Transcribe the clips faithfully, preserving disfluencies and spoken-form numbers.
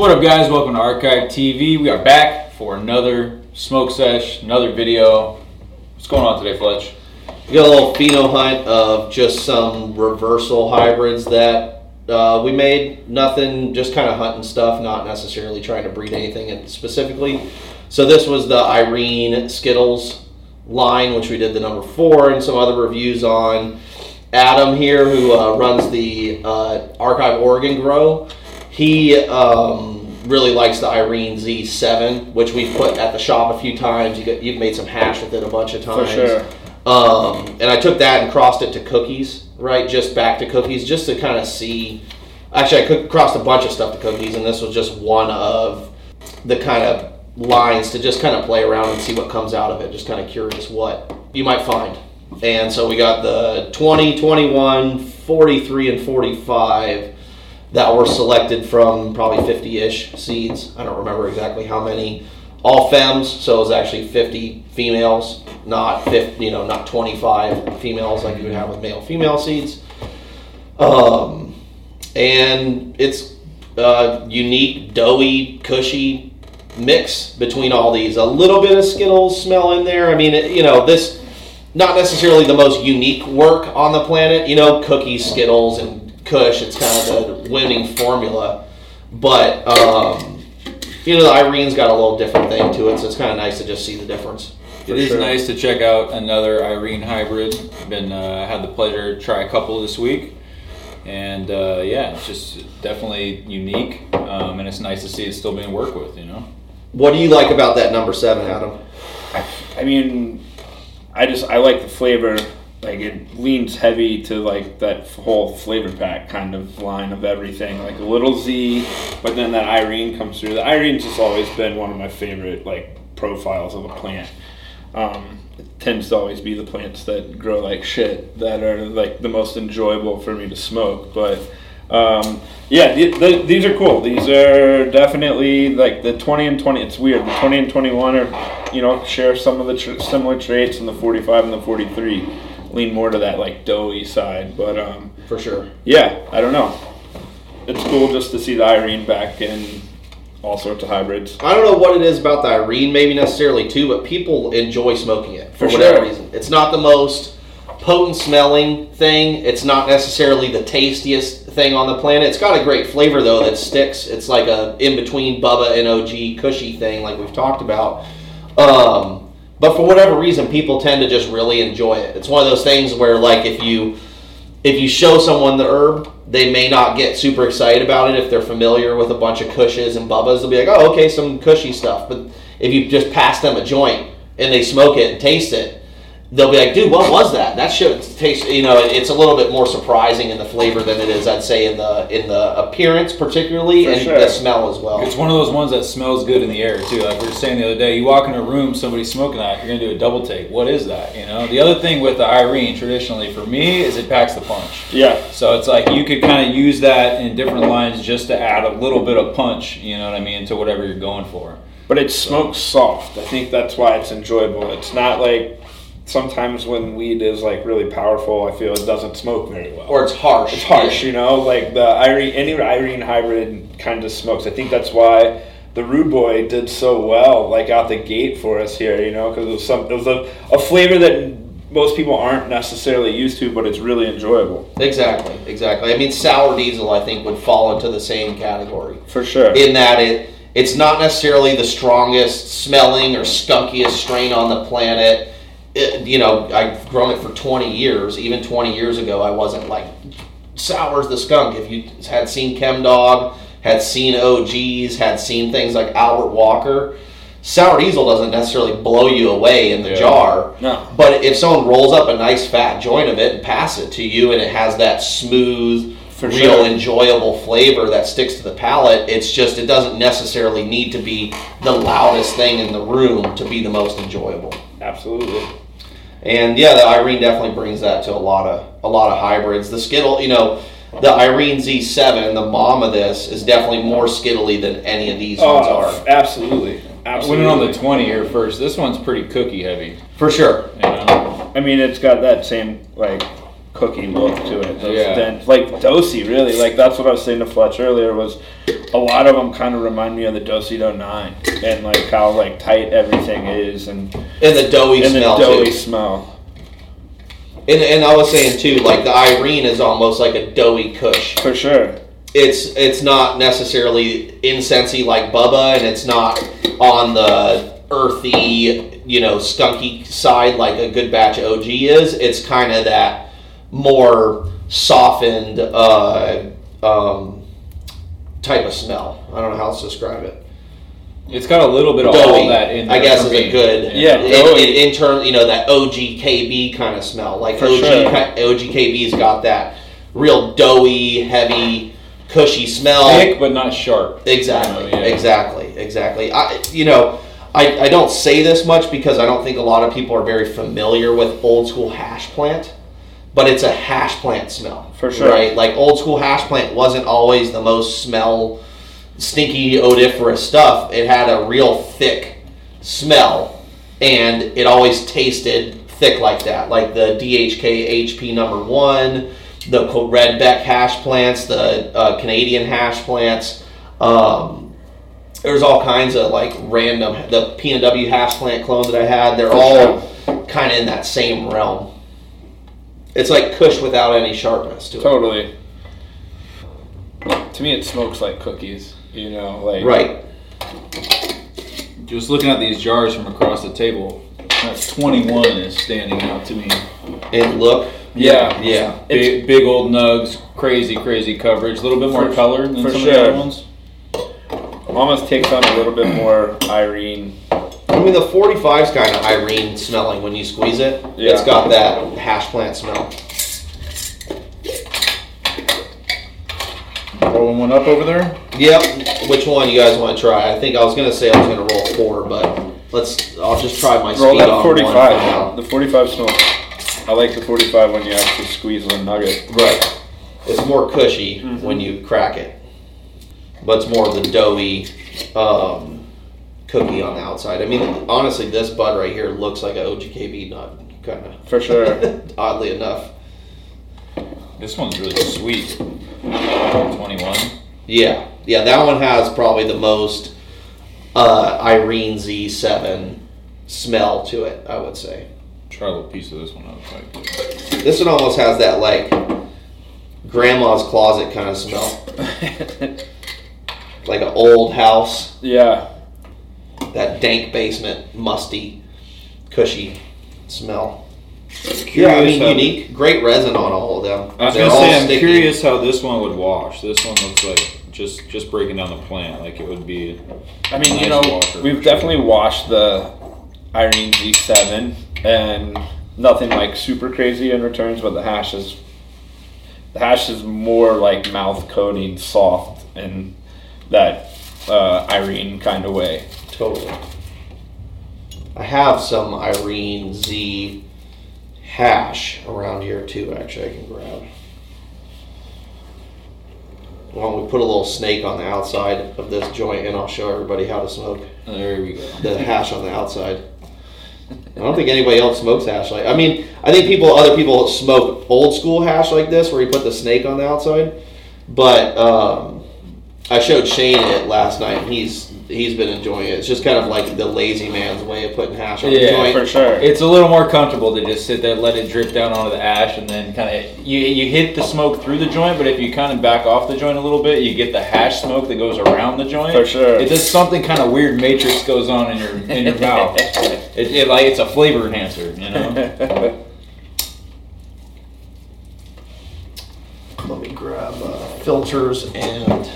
What up, guys? Welcome to Archive T V. We are back for another smoke sesh, another video. What's going on today, Fletch? We got a little pheno hunt of just some reversal hybrids that uh, we made. Nothing, just kind of hunting stuff, not necessarily trying to breed anything specifically. So this was the Irene Zkittlez line, which we did the number four and some other reviews on. Adam here, who uh, runs the uh, Archive Oregon Grow, he um, really likes the Irene Z seven, which we've put at the shop a few times. You got, you've made some hash with it a bunch of times. For sure. Um, and I took that and crossed it to Cookies, right? Just back to Cookies, just to kind of see. Actually, I could, crossed a bunch of stuff to Cookies, and this was just one of the kind of lines to just kind of play around and see what comes out of it. Just kind of curious what you might find. And so we got the twenty, twenty-one, forty-three, and forty-five that were selected from probably fifty-ish seeds. I don't remember exactly how many. All femmes, so it was actually fifty females, not fifty, you know, not twenty-five females like you would have with male-female seeds. Um, and it's a unique, doughy, cushy mix between all these. A little bit of Skittles smell in there. I mean, it, you know, this, not necessarily the most unique work on the planet. You know, Cookies, Skittles, and Kush, it's kind of the winning formula, but um, you know, the Irene's got a little different thing to it, so it's kind of nice to just see the difference. It is sure. Nice to check out another Irene hybrid. Been uh, had the pleasure to try a couple this week, and uh, yeah, it's just definitely unique, um, and it's nice to see it's still being worked with. You know, what do you like about that number seven, Adam? I, I mean, I just I like the flavor. Like, it leans heavy to, like, that whole flavor pack kind of line of everything. Like, a little Z, but then that Irene comes through. The Irene's just always been one of my favorite, like, profiles of a plant. Um, it tends to always be the plants that grow like shit that are, like, the most enjoyable for me to smoke. But, um, yeah, th- th- these are cool. These are definitely, like, the twenty and twenty. It's weird. The twenty and twenty-one are, you know, share some of the tr- similar traits, and the forty-five and the forty-three lean more to that, like, doughy side, but um for sure. Yeah, I don't know, it's cool just to see the Irene back in all sorts of hybrids. I don't know what it is about the Irene, maybe necessarily too, but people enjoy smoking it for, for whatever sure. reason. It's not the most potent smelling thing, it's not necessarily the tastiest thing on the planet. It's got a great flavor though that sticks. It's like a in between Bubba and O G cushy thing like we've talked about. um But for whatever reason, people tend to just really enjoy it. It's one of those things where, like, if you if you show someone the herb, they may not get super excited about it if they're familiar with a bunch of Kushes and Bubbas. They'll be like, oh, okay, some cushy stuff. But if you just pass them a joint and they smoke it and taste it, they'll be like, dude, what was that? That shit tastes, you know, it's a little bit more surprising in the flavor than it is, I'd say, in the in the appearance particularly, for and sure. the smell as well. It's one of those ones that smells good in the air, too. Like we were saying the other day, you walk in a room, somebody's smoking that, you're going to do a double take. What is that, you know? The other thing with the Irene, traditionally, for me, is it packs the punch. Yeah. So it's like you could kind of use that in different lines just to add a little bit of punch, you know what I mean, to whatever you're going for. But it smokes soft. I think that's why it's enjoyable. It's not like... Sometimes when weed is like really powerful, I feel it doesn't smoke very well. Or it's harsh. It's harsh, yeah. You know, like the Irene, any Irene hybrid kind of smokes. I think that's why the Rude Boy did so well, like out the gate for us here, you know, because it was some, it was a, a flavor that most people aren't necessarily used to, but it's really enjoyable. Exactly, exactly. I mean, Sour Diesel, I think, would fall into the same category. For sure. In that it it's not necessarily the strongest smelling or skunkiest strain on the planet. It, you know, I've grown it for twenty years. Even twenty years ago, I wasn't like sour's the skunk. If you had seen Chemdog, had seen O Gs, had seen things like Albert Walker, Sour Diesel doesn't necessarily blow you away in the yeah. jar. No. But if someone rolls up a nice fat joint of it and passes it to you, and it has that smooth, for real sure. enjoyable flavor that sticks to the palate, it's just it doesn't necessarily need to be the loudest thing in the room to be the most enjoyable. Absolutely. And yeah, the Irene definitely brings that to a lot of a lot of hybrids. The Skittle, you know, the Irene Z seven, the mom of this, is definitely more skittly than any of these oh, ones are. Absolutely. Absolutely. Winning on the twenty here first. This one's pretty cookie heavy. For sure. You know? I mean, it's got that same, like, cookie look to it. Those yeah. Dense, like Dosi, really. Like that's what I was saying to Fletch earlier. Was a lot of them kind of remind me of the Dosido nine and like how like tight everything is and and the doughy and smell. And the doughy too. smell. And and I was saying too, like the Irene is almost like a doughy Kush for sure. It's it's not necessarily incensey like Bubba, and it's not on the earthy, you know, skunky side like a good batch O G is. It's kind of that. More softened uh, um, type of smell. I don't know how else to describe it. It's got a little bit of doughy, all that in there. I guess is a good yeah. In, in, in terms, you know, that O G K B kind of smell. Like O G, sure. O G K B's got that real doughy, heavy, cushy smell, thick but not sharp. Exactly, you know, yeah. exactly, exactly. I, you know. I, I don't say this much because I don't think a lot of people are very familiar with old school hash plant. But it's a hash plant smell. For sure. Right? Like old school hash plant wasn't always the most smell, stinky, odoriferous stuff. It had a real thick smell. And it always tasted thick like that. Like the D H K H P number one, the Red Beck hash plants, the uh, Canadian hash plants. Um, there's all kinds of like random, the P N W hash plant clone that I had. They're For all sure. kind of in that same realm. It's like Kush without any sharpness to it. Totally. To me, it smokes like cookies, you know, like... Right. Just looking at these jars from across the table, that's twenty-one is standing out to me. And look... Yeah. Yeah. Big, big old nugs, crazy, crazy coverage. A little bit more for, color than some sure. of the other ones. Almost takes on a little bit more Irene... I mean, the forty-five's kind of Irene smelling when you squeeze it. Yeah. It's got that hash plant smell. Rolling one up over there? Yep. Which one you guys want to try? I think I was going to say I was going to roll four, but let's. I'll just try my roll speed on forty-five. One. Roll that forty-five. The forty-five smells. I like the forty-five when you actually squeeze a nugget. Right. It's more cushy mm-hmm. when you crack it. But it's more of the doughy... Um, cookie on the outside. I mean, honestly, this bud right here looks like an O G K B nut, kind of. For sure. Oddly enough. This one's really sweet. twenty-one. Yeah. Yeah, that one has probably the most uh, Irene Z seven smell to it, I would say. Try a little piece of this one. Like. This one almost has that, like, grandma's closet kind of smell. Like an old house. Yeah. That dank basement, musty, cushy smell. Yeah, I mean, unique. Great resin on all of them. I was going to say, I'm sticky. Curious how this one would wash. This one looks like just, just breaking down the plant. Like it would be I mean, nice you know, we've definitely sure. washed the Irene Z seven and nothing like super crazy in returns, but the hash is, the hash is more like mouth coating, soft, and that uh, Irene kind of way. Totally. I have some Irene Z hash around here too, actually, I can grab. Why don't we put a little snake on the outside of this joint and I'll show everybody how to smoke. There we go. The hash on the outside. I don't think anybody else smokes hash like I mean, I think people, other people smoke old school hash like this where you put the snake on the outside. But um, I showed Shane it last night and he's He's been enjoying it. It's just kind of like the lazy man's way of putting hash on yeah, the joint. Yeah, for sure. It's a little more comfortable to just sit there, let it drip down onto the ash, and then kind of you you hit the smoke through the joint. But if you kind of back off the joint a little bit, you get the hash smoke that goes around the joint. For sure. It's just something kind of weird matrix goes on in your in your mouth. It, it like it's a flavor enhancer, you know. Let me grab uh, filters and.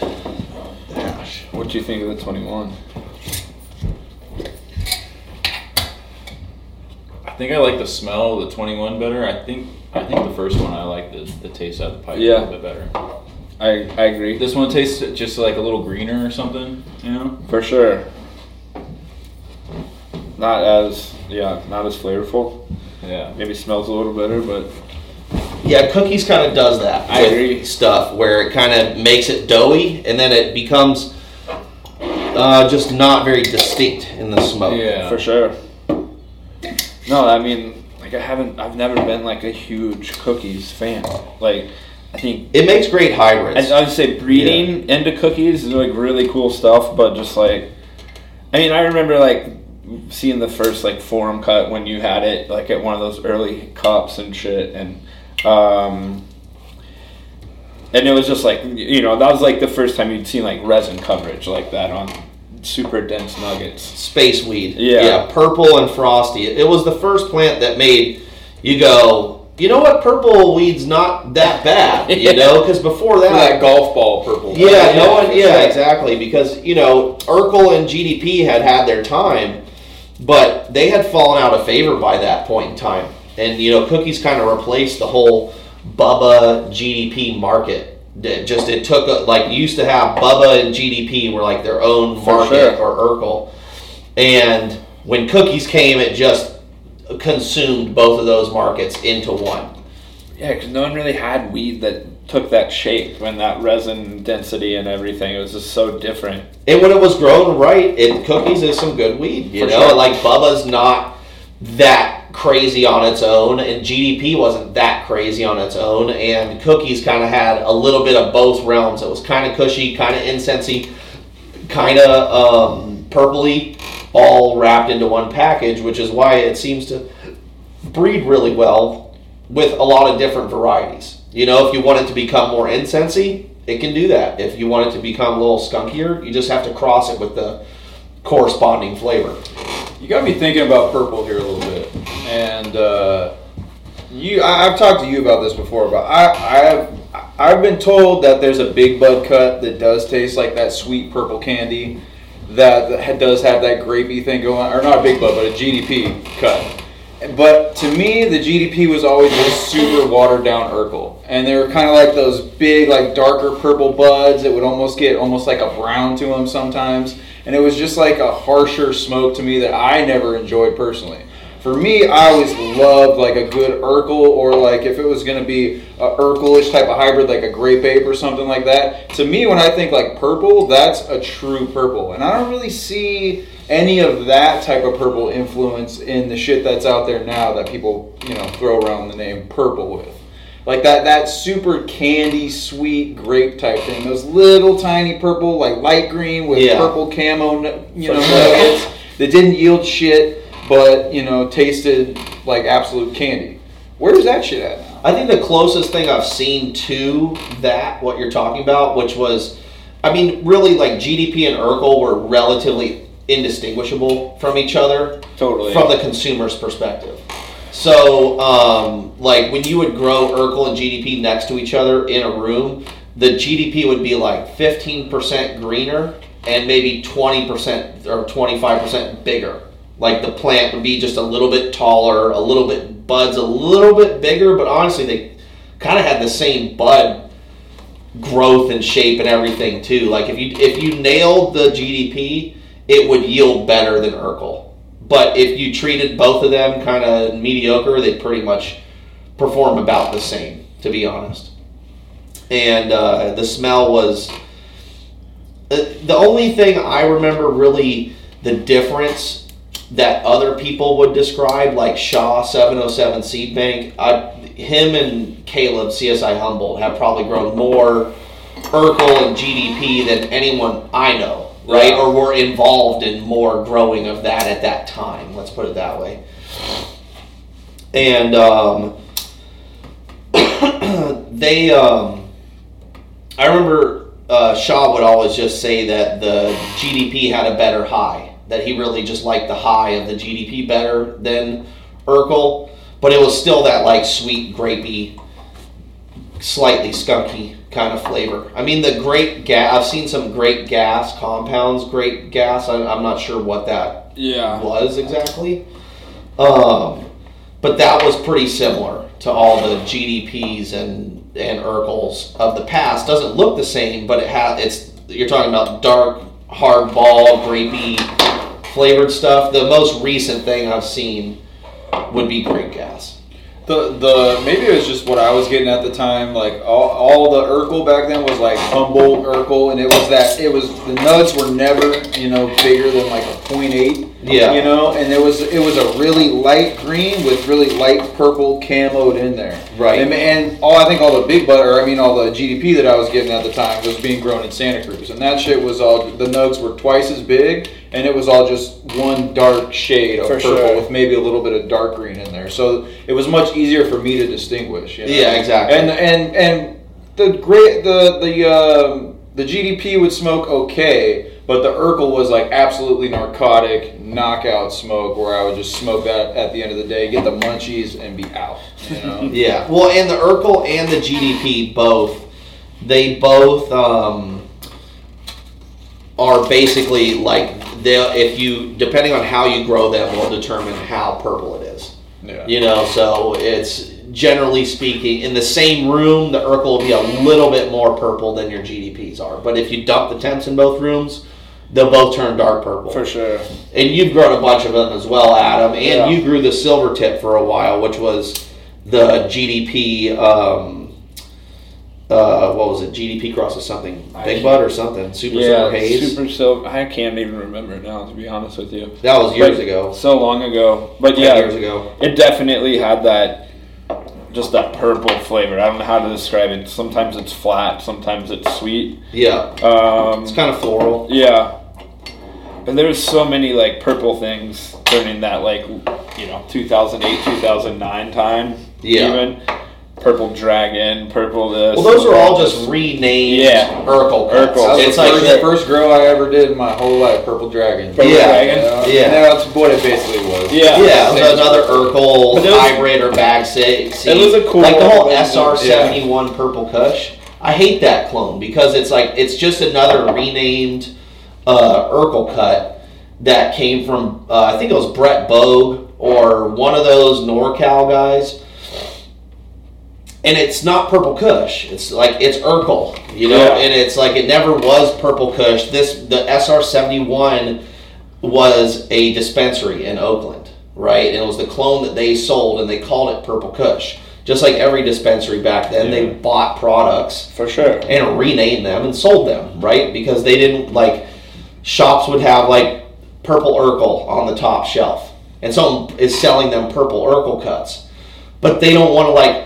What do you think of the twenty-one? I think I like the smell of the twenty-one better. I think I think the first one I like the, the taste out of the pipe yeah. a little bit better. I I agree. This one tastes just like a little greener or something, you know? For sure. Not as yeah, not as flavorful. Yeah. Maybe smells a little better, but yeah, Cookies kind of does that. I agree. Stuff where it kind of makes it doughy and then it becomes uh, just not very distinct in the smoke. Yeah, for sure. No, I mean, like I haven't, I've never been like a huge Cookies fan. Like, I think it makes great hybrids. I, I would say breeding yeah. into Cookies is like really cool stuff, but just like, I mean, I remember like seeing the first like forum cut when you had it, like at one of those early cups and shit, and um, and it was just like, you know, that was like the first time you'd seen like resin coverage like that on super dense nuggets. Space weed. Yeah. yeah. Purple and frosty. It was the first plant that made you go, you know what, purple weed's not that bad, you yeah. know? Because before that... That golf ball purple. Yeah, yeah, no one, yeah, exactly. Because, you know, Urkel and G D P had had their time, but they had fallen out of favor by that point in time. And, you know, Cookies kind of replaced the whole Bubba G D P market. It just it took a, like you used to have Bubba and G D P were like their own market sure. or Urkel, and when Cookies came, it just consumed both of those markets into one. Yeah, because no one really had weed that took that shape when that resin density and everything. It was just so different. And when it was grown right, it Cookies is some good weed. You For know, sure. like Bubba's not that crazy on its own, and G D P wasn't that crazy on its own, and Cookies kind of had a little bit of both realms. It was kind of cushy, kind of incensey, kind of um, purpley, all wrapped into one package, which is why it seems to breed really well with a lot of different varieties. You know, if you want it to become more incensey, it can do that. If you want it to become a little skunkier, you just have to cross it with the corresponding flavor. You got me thinking about purple here a little bit. And uh, you, I, I've talked to you about this before, but I, I've, I've been told that there's a big bud cut that does taste like that sweet purple candy that, that does have that grapey thing going on. Or not a big bud, but a G D P cut. But to me, the G D P was always this super watered down Urkel. And they were kind of like those big, like darker purple buds that would almost get almost like a brown to them sometimes. And it was just like a harsher smoke to me that I never enjoyed personally. For me, I always loved like a good Urkel, or like if it was going to be a Urkel-ish type of hybrid, like a Grape Ape or something like that. To me, when I think like purple, that's a true purple. And I don't really see any of that type of purple influence in the shit that's out there now that people, you know, throw around the name purple with. Like that that super candy, sweet grape type thing. Those little tiny purple, like light green with yeah. purple camo, you know, nuggets that didn't yield shit, but, you know, tasted like absolute candy. Where's that shit at now? I think the closest thing I've seen to that, what you're talking about, which was, I mean, really like G D P and Urkel were relatively indistinguishable from each other. Totally. From the consumer's perspective. So, um, like, when you would grow Urkel and G D P next to each other in a room, the G D P would be, like, fifteen percent greener and maybe twenty percent or twenty-five percent bigger. Like, the plant would be just a little bit taller, a little bit, buds a little bit bigger, but honestly, they kind of had the same bud growth and shape and everything, too. Like, if you if you nailed the G D P, it would yield better than Urkel. But if you treated both of them kind of mediocre, they pretty much perform about the same, to be honest. And uh, the smell was... Uh, the only thing I remember really the difference that other people would describe, like Shaw seven oh seven Seed Bank, I, him and Caleb, C S I Humboldt, have probably grown more Urkel and G D P than anyone I know. Right, yeah. Or were involved in more growing of that at that time. Let's put it that way. And um, they, um, I remember uh, Shaw would always just say that the G D P had a better high, that he really just liked the high of the G D P better than Urkel, but it was still that like sweet, grapey, slightly skunky kind of flavor. I mean, the grape gas, I've seen some grape gas compounds, grape gas, I, I'm not sure what that yeah. was exactly. Um, but that was pretty similar to all the G D Ps and, and Urkels of the past. Doesn't look the same, but it has, it's, you're talking about dark, hardball, grapey flavored stuff. The most recent thing I've seen would be grape gas. The the maybe it was just what I was getting at the time. Like all, all the Urkel back then was like Humboldt Urkel, and it was that it was the nuts were never, you know, bigger than like a point eight. Yeah. You know, and there was it was a really light green with really light purple camoed in there. Right. And, and all I think all the big butter, I mean all the G D P that I was getting at the time was being grown in Santa Cruz. And that shit was all, the nugs were twice as big and it was all just one dark shade of for purple sure. with maybe a little bit of dark green in there. So it was much easier for me to distinguish. You know? Yeah, exactly. And and and the great the the um, the G D P would smoke okay. But the Urkel was like absolutely narcotic, knockout smoke where I would just smoke that at the end of the day, get the munchies, and be out. You know? Yeah. Well, and the Urkel and the G D P both, they both um, are basically like, if you, depending on how you grow them will determine how purple it is. Yeah. You know, so it's generally speaking, in the same room, the Urkel will be a little bit more purple than your G D Ps are. But if you dump the temps in both rooms, they'll both turn dark purple. For sure. And you've grown a bunch of them as well, Adam. And yeah. you grew the silver tip for a while, which was the G D P, um, uh, what was it? G D P crosses something. Big Bud or something. Super yeah, Silver Haze. Super Silver. I can't even remember now, to be honest with you. That was years but, ago. So long ago. But yeah, years ago. It definitely had that, just that purple flavor. I don't know how to describe it. Sometimes it's flat, sometimes it's sweet. Yeah. Um, it's kind of floral. Yeah. But there's so many like purple things during that like, you know, two thousand eight, two thousand nine time. Yeah. Even Purple Dragon, Purple this. Well, those are all just renamed yeah. Urkel. Urkel. It's like the first grow I ever did in my whole life, Purple Dragon. Purple yeah. Dragon. Uh, yeah. That's what it basically was. Yeah. Yeah, it was another Urkel was, hybrid or bag six. It was a cool like the whole S R seventy-one yeah. Purple Kush. I hate that clone because it's like it's just another renamed uh, Urkel cut that came from uh, I think it was Brett Bogue or one of those NorCal guys. And it's not Purple Kush. It's like, it's Urkel, you know? Yeah. And it's like, it never was Purple Kush. This, the S R seventy-one was a dispensary in Oakland, right? And it was the clone that they sold, and they called it Purple Kush. Just like every dispensary back then, yeah. they bought products. For sure. And renamed them and sold them, right? Because they didn't, like, shops would have, like, Purple Urkel on the top shelf. And someone is selling them Purple Urkel cuts. But they don't want to, like,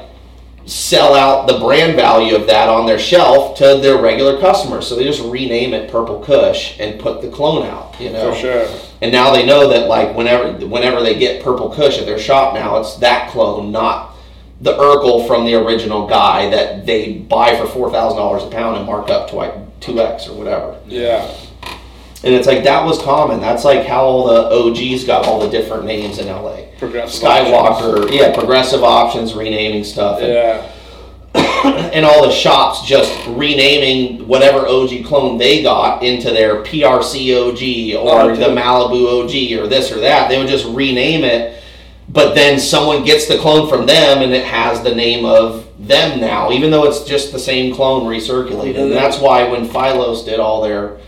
sell out the brand value of that on their shelf to their regular customers. So they just rename it Purple Kush and put the clone out, you know? For sure. And now they know that, like, whenever whenever they get Purple Kush at their shop now, it's that clone, not the Urkel from the original guy that they buy for four thousand dollars a pound and mark up to, like, two X or whatever. Yeah. And it's like, that was common. That's like how all the O Gs got all the different names in L A. Progressive Skywalker, options. yeah, Progressive Options, renaming stuff. And, yeah. and all the shops just renaming whatever O G clone they got into their P R C O G or oh, the Malibu O G or this or that. They would just rename it, but then someone gets the clone from them and it has the name of them now, even though it's just the same clone recirculated. Mm-hmm. And that's why when Phylos did all their...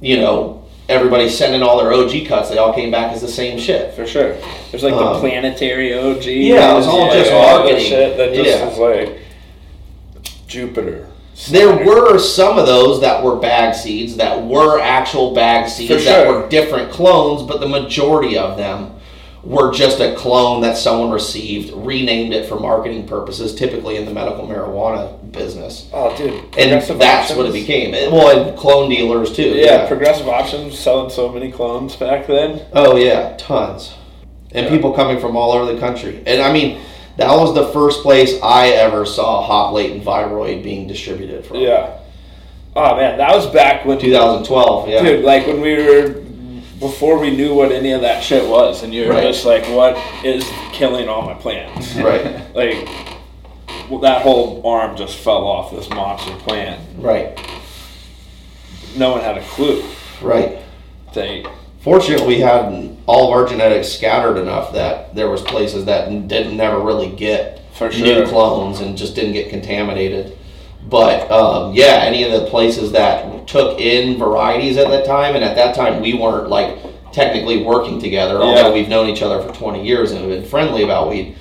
You know, everybody sending all their O G cuts. They all came back as the same shit. For sure. There's like um, the planetary O G. Yeah, it was all yeah, just yeah, marketing. That shit that just yeah. was like Jupiter. Saturn. There were some of those that were bag seeds, that were actual bag seeds, For that sure. were different clones, but the majority of them were just a clone that someone received, renamed it for marketing purposes, typically in the medical marijuana business. Oh, dude. And that's options. What it became. Well, and clone dealers, too. Yeah, yeah, Progressive Options selling so many clones back then. Oh, yeah, tons. And yeah. people coming from all over the country. And, I mean, that was the first place I ever saw Hot Latent Viroid being distributed from. Yeah. Oh, man, that was back when... twenty twelve, yeah. Dude, like when we were... Before we knew what any of that shit was, and you were right. just like, what is killing all my plants? Right. Like, well, that whole arm just fell off this monster plant. Right. No one had a clue. Right. They, Fortunately, we had all of our genetics scattered enough that there was places that didn't never really get for sure. new clones and just didn't get contaminated. But, um, yeah, any of the places that took in varieties at that time, and at that time we weren't, like, technically working together, although yeah. we've known each other for twenty years and have been friendly about weed.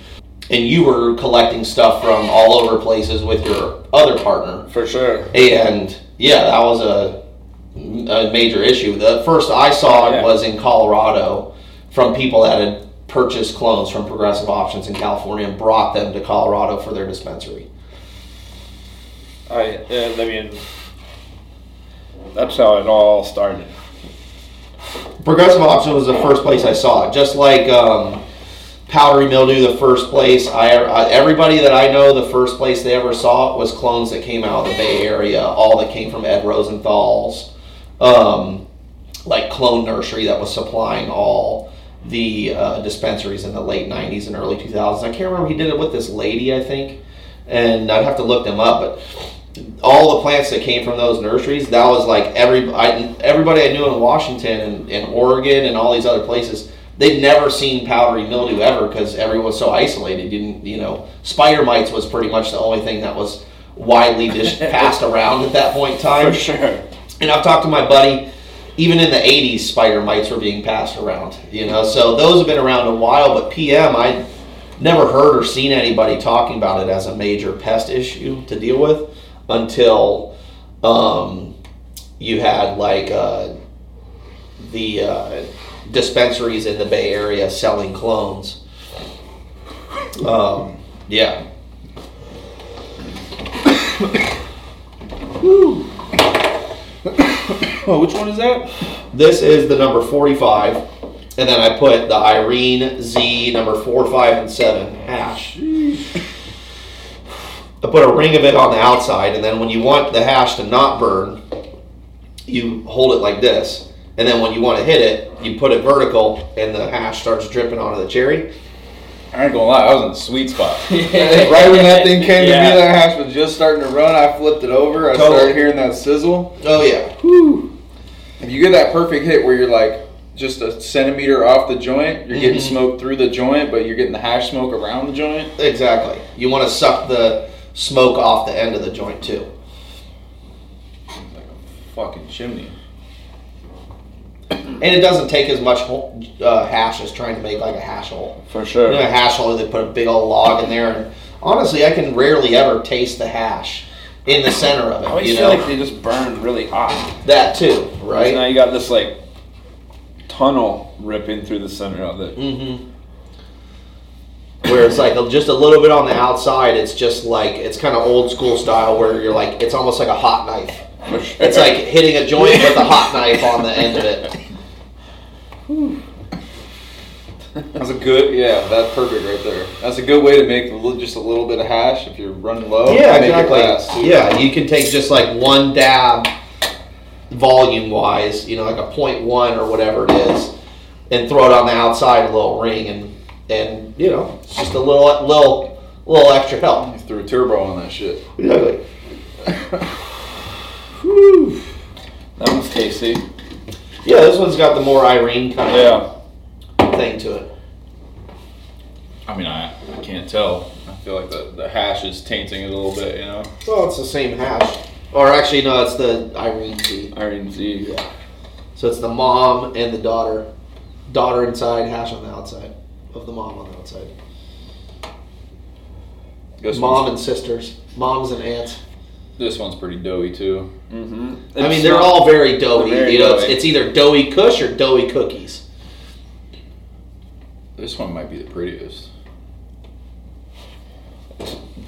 And you were collecting stuff from all over places with your other partner. For sure. And, yeah, that was a a major issue. The first I saw it yeah. was in Colorado from people that had purchased clones from Progressive Options in California and brought them to Colorado for their dispensary. I, I mean, that's how it all started. Progressive Options was the first place I saw it. Just like um, powdery mildew, the first place I, I everybody that I know, the first place they ever saw it was clones that came out of the Bay Area, all that came from Ed Rosenthal's, um, like clone nursery that was supplying all the uh, dispensaries in the late nineties and early two thousands. I can't remember, he did it with this lady, I think, and I'd have to look them up, but all the plants that came from those nurseries, that was like every I, everybody I knew in Washington and, and Oregon and all these other places, they'd never seen powdery mildew ever because everyone was so isolated. You didn't, you know, spider mites was pretty much the only thing that was widely just passed around at that point in time. For sure. And I've talked to my buddy, even in the eighties, spider mites were being passed around, you know, so those have been around a while, but P M, I never heard or seen anybody talking about it as a major pest issue to deal with until um, you had, like, uh, the uh, dispensaries in the Bay Area selling clones. Um, yeah. Woo. Oh, which one is that? This is the number forty-five, and then I put the Irene Z number four, five, and seven hash. I put a ring of it on the outside, and then when you want the hash to not burn, you hold it like this, and then when you want to hit it, you put it vertical, and the hash starts dripping onto the cherry. I ain't gonna lie, I was in the sweet spot. Yeah. Right when that thing came yeah. to me, that hash was just starting to run. I flipped it over. I totally. started hearing that sizzle. Oh, yeah. Whew. If you get that perfect hit where you're like just a centimeter off the joint, you're mm-hmm. getting smoke through the joint, but you're getting the hash smoke around the joint. Exactly. You want to suck the smoke off the end of the joint, too. It's like a fucking chimney. And it doesn't take as much uh, hash as trying to make like a hash hole. For sure. You know, a hash hole, they put a big old log in there. And honestly, I can rarely ever taste the hash in the center of it. I always you feel know? like they just burn really hot. That too, right? So now you got this like tunnel ripping through the center of it. Mm-hmm. Where it's like just a little bit on the outside, it's just like, it's kind of old school style where you're like, it's almost like a hot knife. Sure. It's like hitting a joint with a hot knife on the end of it. That's a good, yeah, that's perfect right there. That's a good way to make just a little bit of hash if you're running low. Yeah, exactly. Fast, yeah, you can take just like one dab volume-wise, you know, like a point one or whatever it is, and throw it on the outside, a little ring, and, and you know, it's just a little, little, little extra help. You threw a turbo on that shit. Exactly. Woo. That one's tasty. Yeah, this one's got the more Irene kind of yeah. thing to it. I mean, I, I can't tell. I feel like the, the hash is tainting it a little bit, you know? Well, it's the same hash. Or actually, no, it's the Irene Z. Irene Z. Yeah. So it's the mom and the daughter. Daughter inside, hash on the outside. Of the mom on the outside. This mom and sisters. Moms and aunts. This one's pretty doughy, too. Mm-hmm. It's I mean, they're all very doughy. Very you know, doughy. It's, it's either doughy Kush or doughy cookies. This one might be the prettiest.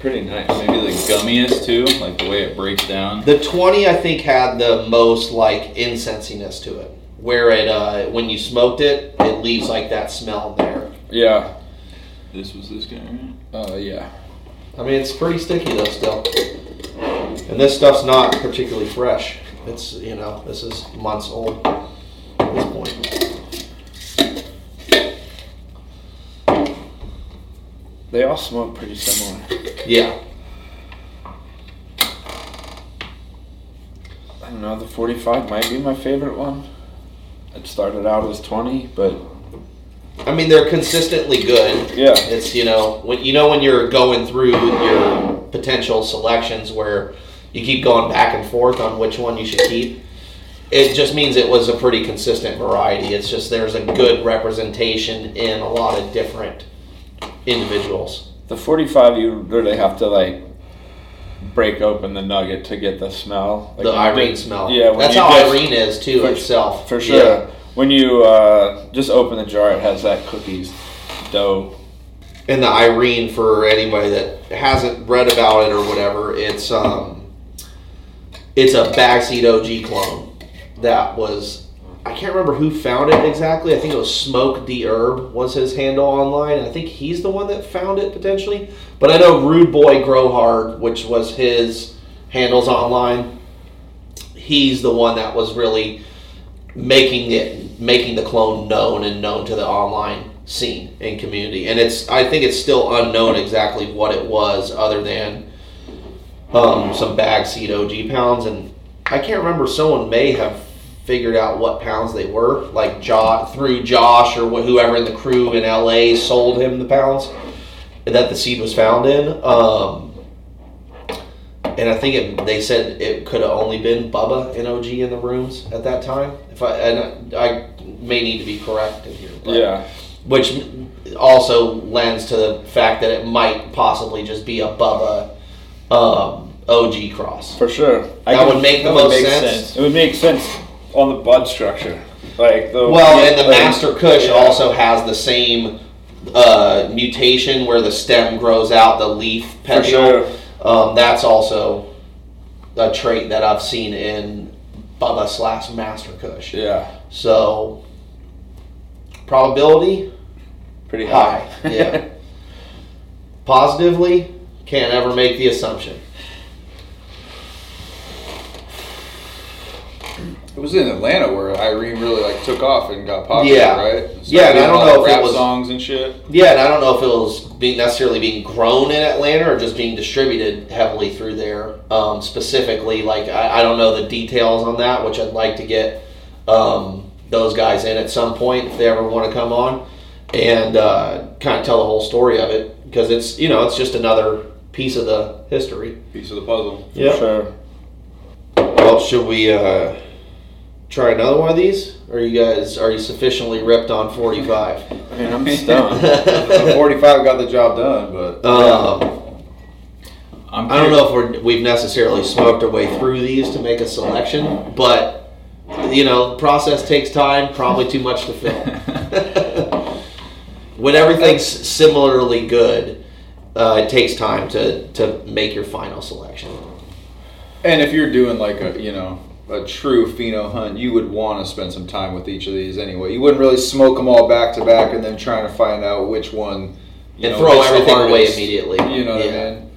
Pretty nice. Maybe the gummiest, too, like the way it breaks down. The twenty, I think, had the most, like, incensiness to it. Where it, uh, when you smoked it, it leaves, like, that smell there. Yeah. This was this guy, right? Uh, yeah. I mean, it's pretty sticky, though, still. And this stuff's not particularly fresh. It's, you know, this is months old at this point. They all smoke pretty similar. Yeah. I don't know, the forty-five might be my favorite one. It started out as twenty, but... I mean, they're consistently good. Yeah. It's, you know, when you know when you're going through your potential selections where you keep going back and forth on which one you should keep, it just means it was a pretty consistent variety. It's just there's a good representation in a lot of different individuals. The forty-five, you really have to, like, break open the nugget to get the smell. Like the Irene did, smell. Yeah, that's how just, Irene is too for, herself. For sure. Yeah. When you uh, just open the jar, it has that cookies dough. And the Irene, for anybody that hasn't read about it or whatever, it's um, it's a backseat O G clone that was, I can't remember who found it exactly. I think it was Smoke the Herb was his handle online. I think he's the one that found it potentially. But I know Rude Boy Grow Hard, which was his handles online, he's the one that was really making it, making the clone known and known to the online scene and community. And it's, I think it's still unknown exactly what it was, other than um, some backseat O G pounds. And I can't remember. Someone may have figured out what pounds they were, like Josh, through Josh or whoever in the crew in L A sold him the pounds that the seed was found in. Um, and I think it, they said it could have only been Bubba and O G in the rooms at that time. If I and I, I may need to be corrected here. But, yeah. Which also lends to the fact that it might possibly just be a Bubba um, O G cross. For sure. I that can, would make that the would most make sense. sense. It would make sense. On the bud structure, like the well, and the like, Master Kush yeah. also has the same uh, mutation where the stem grows out the leaf petiole. Sure. Um, that's also a trait that I've seen in Bubba slash Master Kush. Yeah. So probability pretty high. high. Yeah. Positively, can't ever make the assumption. It was in Atlanta where Irene really like took off and got popular, yeah. right? So yeah, and I don't know if rap it was songs and shit. Yeah, and I don't know if it was being necessarily being grown in Atlanta or just being distributed heavily through there. Um, specifically, like I, I don't know the details on that, which I'd like to get um, those guys in at some point if they ever want to come on and uh, kind of tell the whole story of it, because it's you know it's just another piece of the history, piece of the puzzle. Yeah, sure. Well, should we? Uh, Try another one of these? Or you guys, are you sufficiently ripped on forty-five? I mean, I'm stunned. forty-five got the job done, but... Um, I'm I don't know if we're, we've necessarily smoked our way through these to make a selection, but, you know, process takes time, probably too much to fill. When everything's similarly good, uh, it takes time to, to make your final selection. And if you're doing like a, you know... a true pheno hunt, you would want to spend some time with each of these anyway. You wouldn't really smoke them all back to back and then trying to find out which one you and know, throw everything hardest, away immediately. You know yeah. what I mean?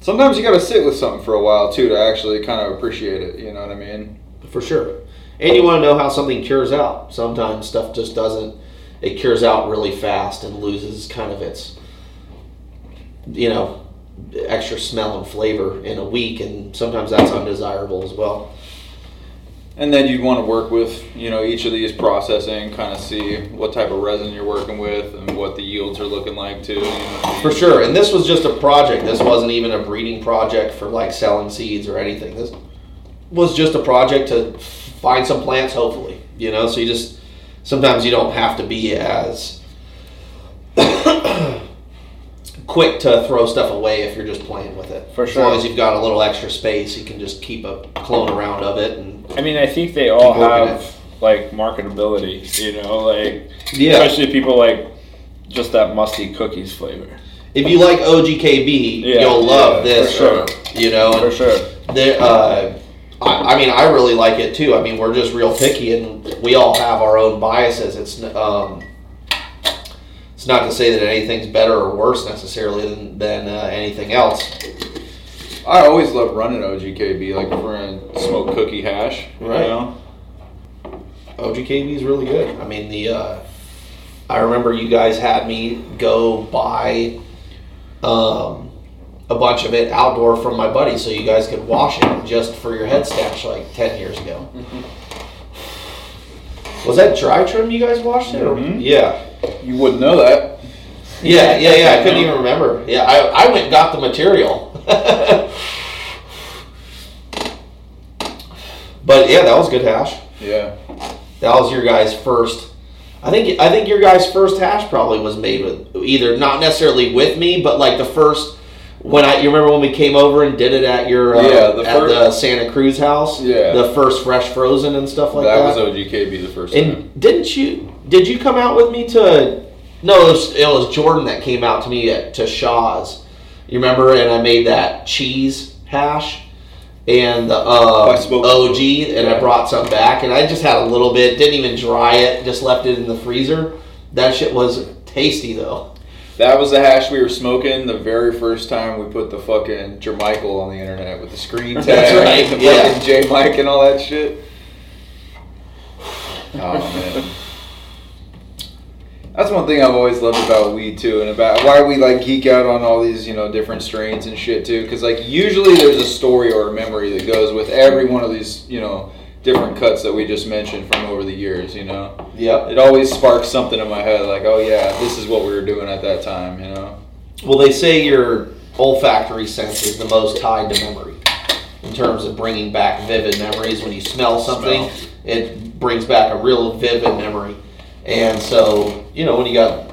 Sometimes you got to sit with something for a while too to actually kind of appreciate it. You know what I mean? For sure. And you want to know how something cures out. Sometimes stuff just doesn't. It cures out really fast and loses kind of its, you know, extra smell and flavor in a week, and sometimes that's undesirable as well. And then you'd want to work with, you know, each of these processing, kind of see what type of resin you're working with and what the yields are looking like too. You know? For sure. And this was just a project. This wasn't even a breeding project for like selling seeds or anything. This was just a project to find some plants, hopefully, you know, so you just, sometimes you don't have to be as quick to throw stuff away if you're just playing with it. For sure. As long as you've got a little extra space, you can just keep a clone around of it. And I mean, I think they all have it. Like marketability, you know, like yeah. especially people like just that musty cookies flavor. If you like O G K B, yeah. you'll love yeah, this, for sure. You know. For sure. Uh, I, I mean, I really like it too. I mean, we're just real picky, and we all have our own biases. It's. Um, It's not to say that anything's better or worse necessarily than, than uh, anything else. I always love running O G K B, like if we're in smoked cookie hash. Right. You know? O G K B is really good. I mean, the uh, I remember you guys had me go buy um, a bunch of it outdoor from my buddy so you guys could wash it just for your head stash like ten years ago. Mm-hmm. Was that dry trim you guys washed it? Mm-hmm. Or? Yeah. You wouldn't know that. Yeah, yeah, yeah. I couldn't even remember. Yeah, I, I went and got the material. But yeah, that was good hash. Yeah, that was your guys' first. I think I think your guys' first hash probably was made with either not necessarily with me, but like the first When I, you remember when we came over and did it at your uh, yeah, the at first, the Santa Cruz house, yeah, the first fresh frozen and stuff like that. That was O G K B the first and time. And didn't you? Did you come out with me to? No, it was, it was Jordan that came out to me at to Shaw's. You remember? And I made that cheese hash and the uh, O G, and I brought some back, and I just had a little bit. Didn't even dry it. Just left it in the freezer. That shit was tasty though. That was the hash we were smoking the very first time we put the fucking Jermichael on the internet with the screen tag. That's right. And the yeah. fucking J Mike and all that shit. Oh, man. That's one thing I've always loved about weed, too, and about why we, like, geek out on all these, you know, different strains and shit, too. Because, like, usually there's a story or a memory that goes with every one of these, you know, different cuts that we just mentioned from over the years, you know? Yeah. It always sparks something in my head, like, oh, yeah, this is what we were doing at that time, you know? Well, they say your olfactory sense is the most tied to memory in terms of bringing back vivid memories. When you smell something, smell. It brings back a real vivid memory. And so, you know, when you got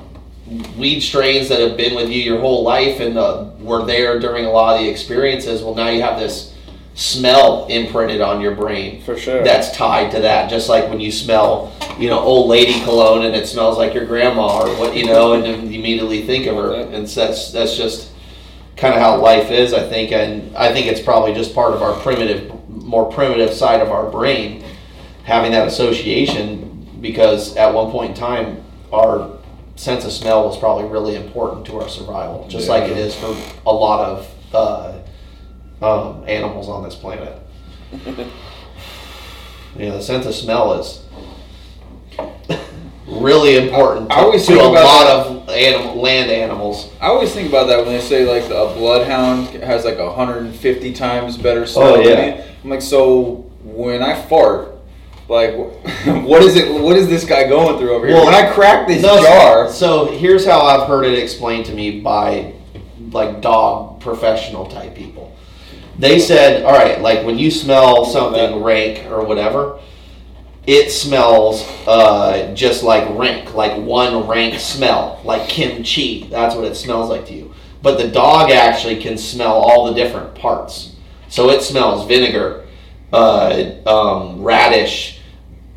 weed strains that have been with you your whole life and uh, were there during a lot of the experiences, well, now you have this smell imprinted on your brain for sure that's tied to that. Just like when you smell, you know, old lady cologne and it smells like your grandma or what, you know, and you immediately think of her. And that's that's just kind of how life is, I think. And I think it's probably just part of our primitive more primitive side of our brain having that association, because at one point in time our sense of smell was probably really important to our survival, just yeah. like it is for a lot of uh Um, animals on this planet. You know, the sense of smell is really important I, I always to think a about lot that. of anim- land animals. I always think about that when they say, like, the, a bloodhound has, like, one hundred fifty times better smell oh, yeah. than me. I'm like, so when I fart, like, what is it? What is this guy going through over here? Well, when I crack this no, jar... So, so here's how I've heard it explained to me by, like, dog professional type people. They said, all right, like when you smell something rank or whatever, it smells uh, just like rank, like one rank smell, like kimchi. That's what it smells like to you. But the dog actually can smell all the different parts. So it smells vinegar, uh, um, radish,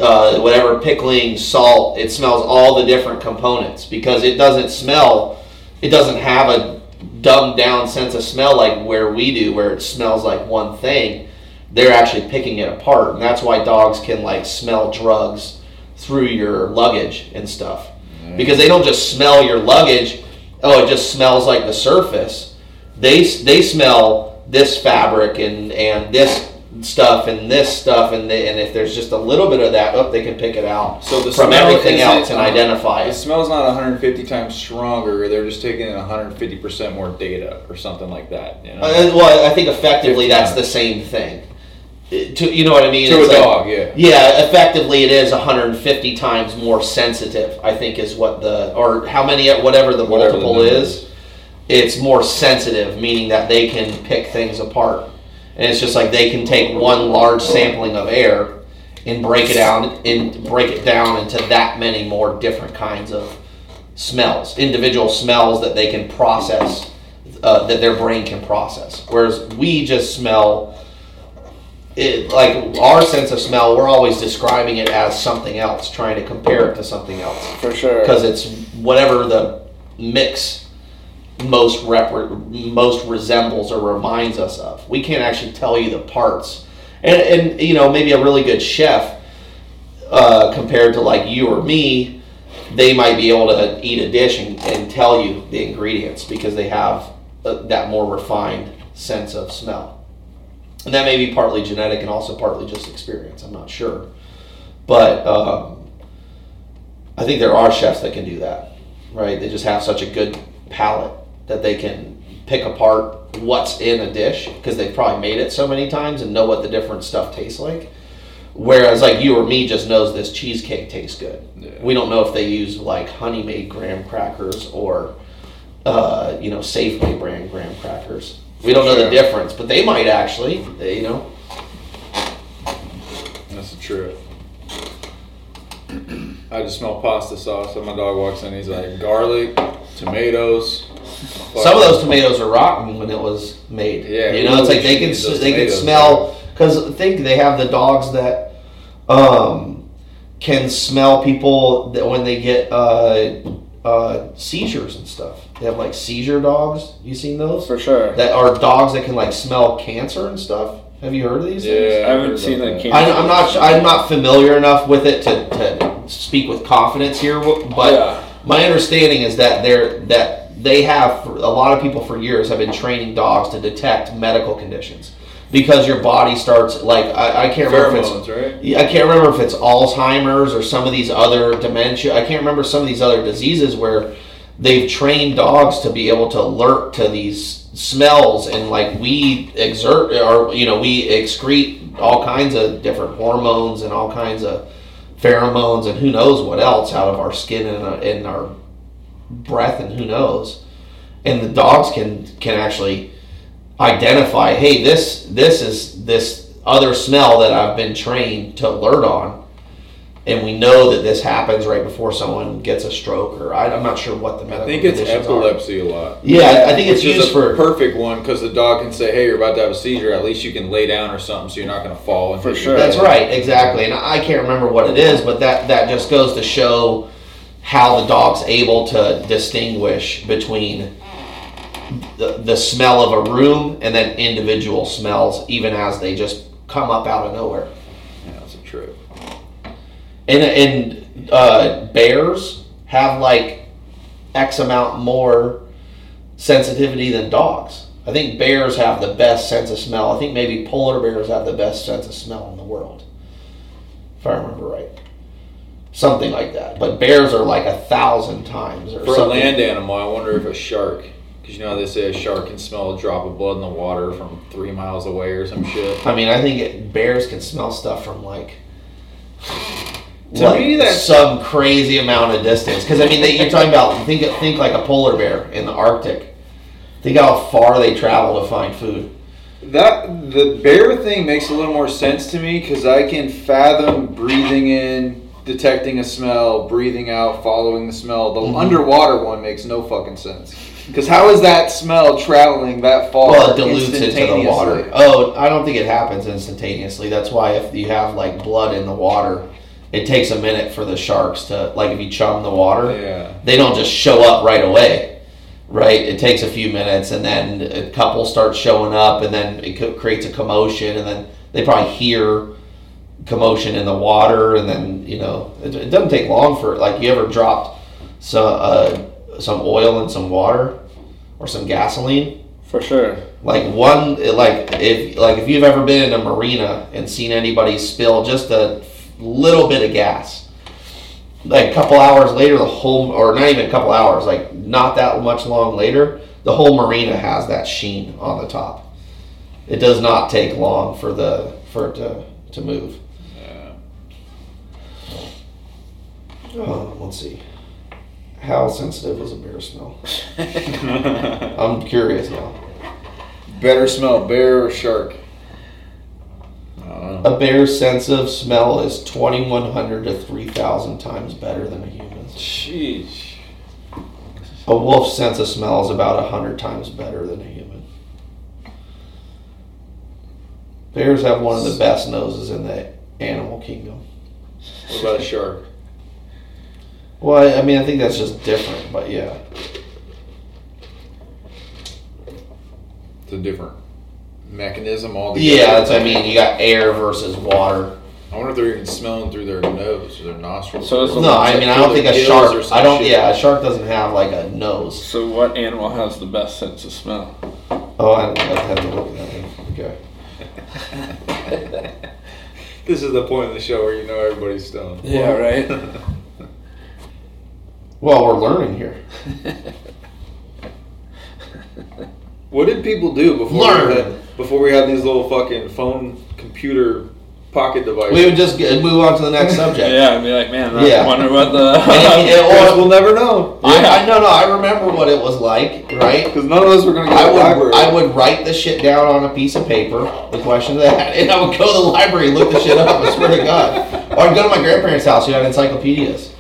uh, whatever, pickling, salt. It smells all the different components because it doesn't smell, it doesn't have a dumbed down sense of smell like where we do, where it smells like one thing. They're actually picking it apart, and that's why dogs can like smell drugs through your luggage and stuff, mm. because they don't just smell your luggage. Oh, it just smells like the surface. They they smell this fabric and and this stuff and this stuff, and they, and if there's just a little bit of that, oh, they can pick it out so the from everything else and identify it. The smell's not one hundred fifty times stronger. They're just taking in one hundred fifty percent more data or something like that. You know? uh, well, I think effectively that's the same thing. It, to, you know what I mean? To it's a like, dog, yeah. Yeah, effectively it is one hundred fifty times more sensitive, I think is what the, or how many, whatever the whatever multiple the is, is, it's more sensitive, meaning that they can pick things apart. And it's just like they can take one large sampling of air and break it down and break it down into that many more different kinds of smells, individual smells that they can process, uh, that their brain can process. Whereas we just smell, it, like our sense of smell, we're always describing it as something else, trying to compare it to something else. For sure. Because it's whatever the mix most rep- most resembles or reminds us of. We can't actually tell you the parts. And, and you know, maybe a really good chef, uh, compared to like you or me, they might be able to eat a dish and, and tell you the ingredients because they have a, that more refined sense of smell. And that may be partly genetic and also partly just experience. I'm not sure. But um, I think there are chefs that can do that, right? They just have such a good palate that they can pick apart what's in a dish because they've probably made it so many times and know what the different stuff tastes like. Whereas like you or me just knows this cheesecake tastes good. Yeah. We don't know if they use like honey made graham crackers or uh, you know, Safeway brand graham crackers. We don't know the difference, but they might actually, you know. That's the truth. I just smell pasta sauce and my dog walks in, he's like, garlic, tomatoes. Some of those tomatoes are rotten when it was made. Yeah, you know, it's like they can they can smell, because think they have the dogs that um, can smell people that when they get uh, uh, seizures and stuff. They have like seizure dogs. You seen those? For sure. That are dogs that can like smell cancer and stuff. Have you heard of these things? Yeah, I haven't seen that. Cancer. I, I'm not. I'm not familiar enough with it to, to speak with confidence here, but yeah. my understanding is that they're that. They have, a lot of people for years have been training dogs to detect medical conditions because your body starts, like, I, I can't remember Pheromones, if it's, right? I can't remember if it's Alzheimer's or some of these other dementia, I can't remember some of these other diseases where they've trained dogs to be able to alert to these smells, and like we exert, or, you know, we excrete all kinds of different hormones and all kinds of pheromones and who knows what else out of our skin and in our breath and who knows, and the dogs can can actually identify, hey, this this is this other smell that I've been trained to alert on, and we know that this happens right before someone gets a stroke, or I, I'm not sure what the medical I think it's epilepsy are. a lot. Yeah, I think it's Which used is a for perfect one, because the dog can say, hey, you're about to have a seizure, at least you can lay down or something so you're not going to fall. And for sure. That's right, exactly. And I can't remember what it is, but that that just goes to show how the dog's able to distinguish between the, the smell of a room and then individual smells, even as they just come up out of nowhere. Yeah, that's true. And and uh, bears have like X amount more sensitivity than dogs. I think bears have the best sense of smell. I think maybe polar bears have the best sense of smell in the world, if I remember right. Something like that. But bears are like a thousand times. Or For something. a land animal, I wonder if a shark, because you know how they say a shark can smell a drop of blood in the water from three miles away or some shit. I mean, I think it, bears can smell stuff from like, to like me that's some crazy amount of distance. Because I mean, they, you're talking about, think think like a polar bear in the Arctic. Think how far they travel to find food. That the bear thing makes a little more sense to me, because I can fathom breathing in, detecting a smell, breathing out, following the smell. The mm-hmm. underwater one makes no fucking sense. Because how is that smell traveling that far? Well, it dilutes into the water. Oh, I don't think it happens instantaneously. That's why if you have like blood in the water, it takes a minute for the sharks to, like if you chum the water, yeah. they don't just show up right away, right? It takes a few minutes, and then a couple start showing up, and then it creates a commotion, and then they probably hear commotion in the water, and then you know it, it doesn't take long for it. Like, you ever dropped some uh, some oil in some water or some gasoline? For sure. Like one, like if like if you've ever been in a marina and seen anybody spill just a little bit of gas, like a couple hours later, the whole, or not even a couple hours, like not that much long later, the whole marina has that sheen on the top. It does not take long for the for it to to move. Oh, let's see. How sensitive was a bear smell? I'm curious now. Better smell, bear or shark? I don't know. A bear's sense of smell is twenty-one hundred to three thousand times better than a human's. Jeez. A wolf's sense of smell is about one hundred times better than a human. Bears have one of the best noses in the animal kingdom. What about a shark? Well, I mean, I think that's just different, but yeah. It's a different mechanism altogether. Yeah, that's what I mean. You got air versus water. I wonder if they're even smelling through their nose or their nostrils. So no, I mean, like I don't think a shark, I don't, shit. yeah, a shark doesn't have like a nose. So what animal has the best sense of smell? Oh, I have to look at that. Okay. This is the point of the show where you know everybody's stoned. Yeah, right? Well, we're learning here. What did people do before Learn. we had, before we had these little fucking phone, computer, pocket devices? We would just get, move on to the next subject. Yeah, I'd be like, man, I yeah. wonder what the... and, and, or, we'll never know. Yeah. I, I No, no, I remember what it was like, right? Because none of us were going to go to the library. I would write the shit down on a piece of paper, the question that, and I would go to the library and look the shit up, I swear to God. Or I'd go to my grandparents' house who had encyclopedias.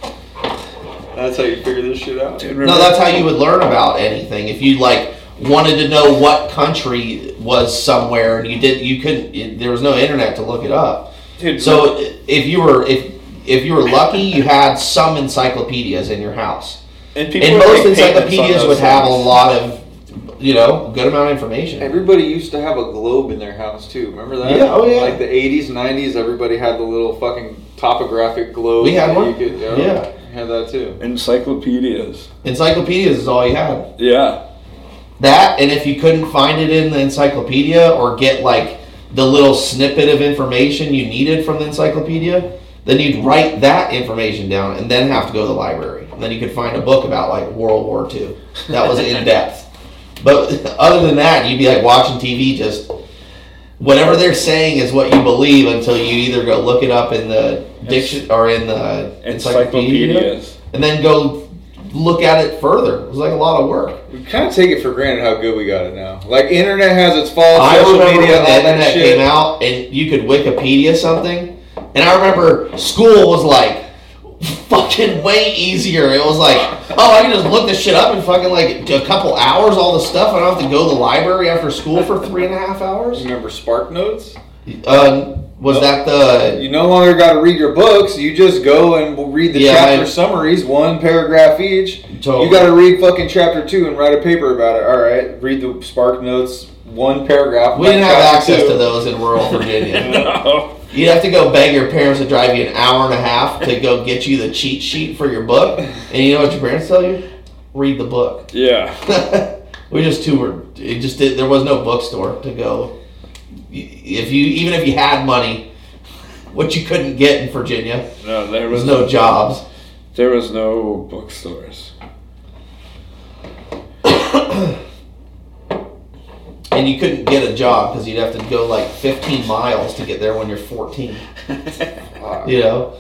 That's how you figure this shit out? Dude, no, that's how you would learn about anything. If you, like, wanted to know what country was somewhere, and you did, you couldn't, it, there was no internet to look it up. Dude, so if you were if if you were lucky, you had some encyclopedias in your house. And, people and most encyclopedias would things. have a lot of, you know, good amount of information. Everybody used to have a globe in their house, too. Remember that? Yeah, oh yeah. Like the eighties, nineties, everybody had the little fucking topographic globe. We had one? You could, oh, yeah. You had that, too. Encyclopedias. Encyclopedias is all you had. Yeah. That, and if you couldn't find it in the encyclopedia or get, like, the little snippet of information you needed from the encyclopedia, then you'd write that information down and then have to go to the library. And then you could find a book about, like, World War Two. That was in-depth. But other than that, you'd be, like, watching T V, just whatever they're saying is what you believe until you either go look it up in the diction or in the encyclopedias and then go look at it further. It was, like, a lot of work. We kind of take it for granted how good we got it now. Like, internet has its faults, social media, all that shit. I remember when the internet came out and you could Wikipedia something. And I remember school was, like, fucking way easier. It was like, oh, I can just look this shit up in fucking, like, a couple hours, all the stuff. I don't have to go to the library after school for three and a half hours. You remember Spark Notes? Uh, was no. that the... You no longer got to read your books. You just go and read the yeah, chapter I... summaries, one paragraph each. Totally. You got to read fucking chapter two and write a paper about it. All right, read the Spark Notes, one paragraph. We didn't have access two. to those in rural Virginia. No. You'd have to go beg your parents to drive you an hour and a half to go get you the cheat sheet for your book. And you know what your parents tell you? Read the book. Yeah. We just too were, it just did, there was no bookstore to go. If you, even if you had money, which you couldn't get in Virginia. No, there was, was no, no jobs. There was no bookstores. And you couldn't get a job because you'd have to go like fifteen miles to get there when you're fourteen. Wow. You know?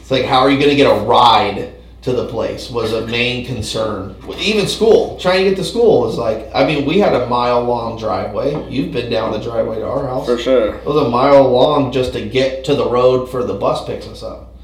It's like, how are you going to get a ride to the place was a main concern. Even school. Trying to get to school was like, I mean, we had a mile-long driveway. You've been down the driveway to our house. For sure. It was a mile long just to get to the road for the bus picks us up.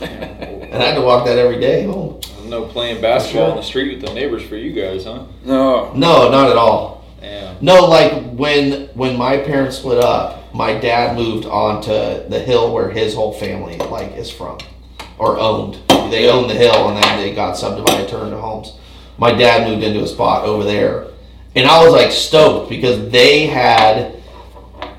And I had to walk that every day home. No playing basketball on the street with the neighbors for you guys, huh? No. No, not at all. Damn. No, like when when my parents split up, my dad moved on to the hill where his whole family like is from or owned. They owned the hill and then they got subdivided, turned to homes. My dad moved into a spot over there. And I was like stoked because they had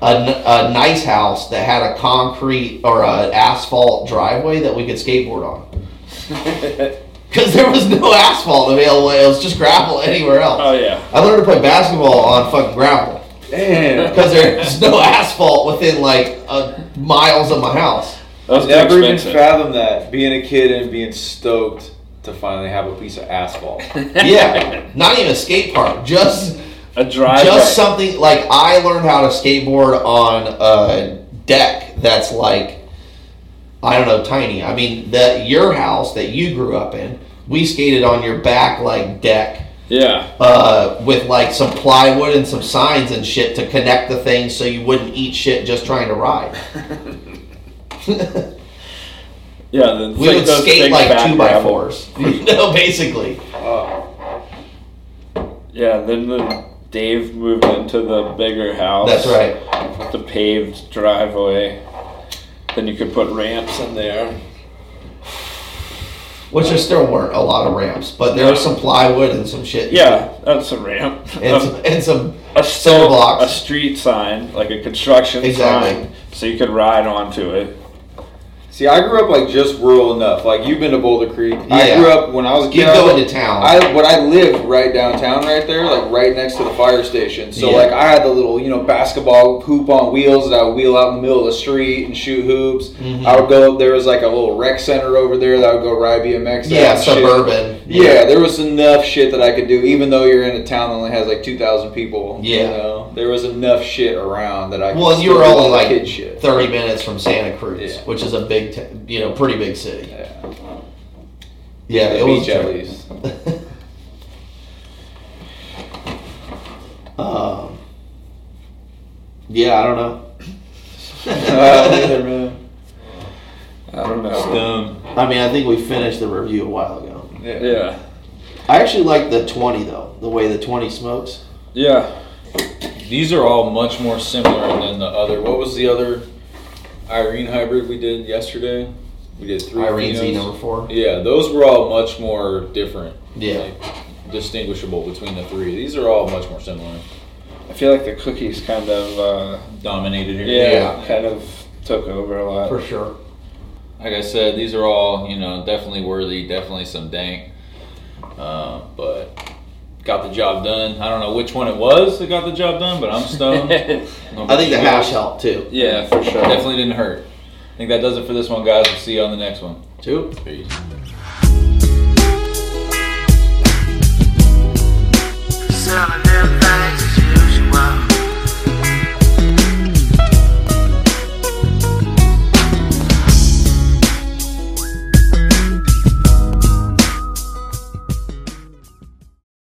a, a nice house that had a concrete or an asphalt driveway that we could skateboard on. Because there was no asphalt available. It was just gravel anywhere else. Oh, yeah. I learned to play basketball on fucking gravel. Damn. Because there's no asphalt within, like, a, miles of my house. That's never even fathom that, being a kid and being stoked to finally have a piece of asphalt. Yeah. Not even a skate park. Just a driveway. Just something, like, I learned how to skateboard on a deck that's, like, I don't know, tiny. I mean, that your house that you grew up in, we skated on your back, like, deck. Yeah. Uh, with, like, some plywood and some signs and shit to connect the things so you wouldn't eat shit just trying to ride. Yeah. The, we like would skate, like, two by fours. You know, basically. Oh. Yeah, then the Dave moved into the bigger house. That's right. With the paved driveway. Then you could put ramps in there. Which there still weren't a lot of ramps, but there yeah. was some plywood and some shit. Yeah, that's a ramp. And um, some, and some a, still, blocks. A street sign, like a construction exactly. sign, so you could ride onto it. See, I grew up like just rural enough. Like you've been to Boulder Creek. Yeah. I grew up when I was a kid. You go into town. I when I lived right downtown, right there, like right next to the fire station. So yeah. like I had the little, you know, basketball hoop on wheels that I would wheel out in the middle of the street and shoot hoops. Mm-hmm. I would go. There was like a little rec center over there that I would go ride B M X. Yeah, suburban. Shit. Yeah, yeah, there was enough shit that I could do, even though you're in a town that only has like two thousand people. Yeah, you know? There was enough shit around that I. Could well, you were only like kid shit. thirty minutes from Santa Cruz, yeah. which is a big. T- you know, pretty big city. Yeah, yeah it was at least. um, yeah, I don't know. uh, either, man. I don't don't know. Stum. I mean, I think we finished the review a while ago. Yeah. yeah. I actually like the twenty, though. The way the twenty smokes. Yeah. These are all much more similar than the other. What was the other Irene hybrid we did yesterday? We did three Irene Z number four. Yeah, those were all much more different. Yeah. Like, distinguishable between the three. These are all much more similar. I feel like the cookies kind of uh, dominated here. Yeah, yeah, kind of took over a lot. For sure. Like I said, these are all, you know, definitely worthy, definitely some dank. Uh, but got the job done. I don't know which one it was that got the job done, but I'm stoned. I think the hash helped too. Yeah, for sure. Definitely didn't hurt. I think that does it for this one, guys. We'll see you on the next one. Two. Peace. Seven.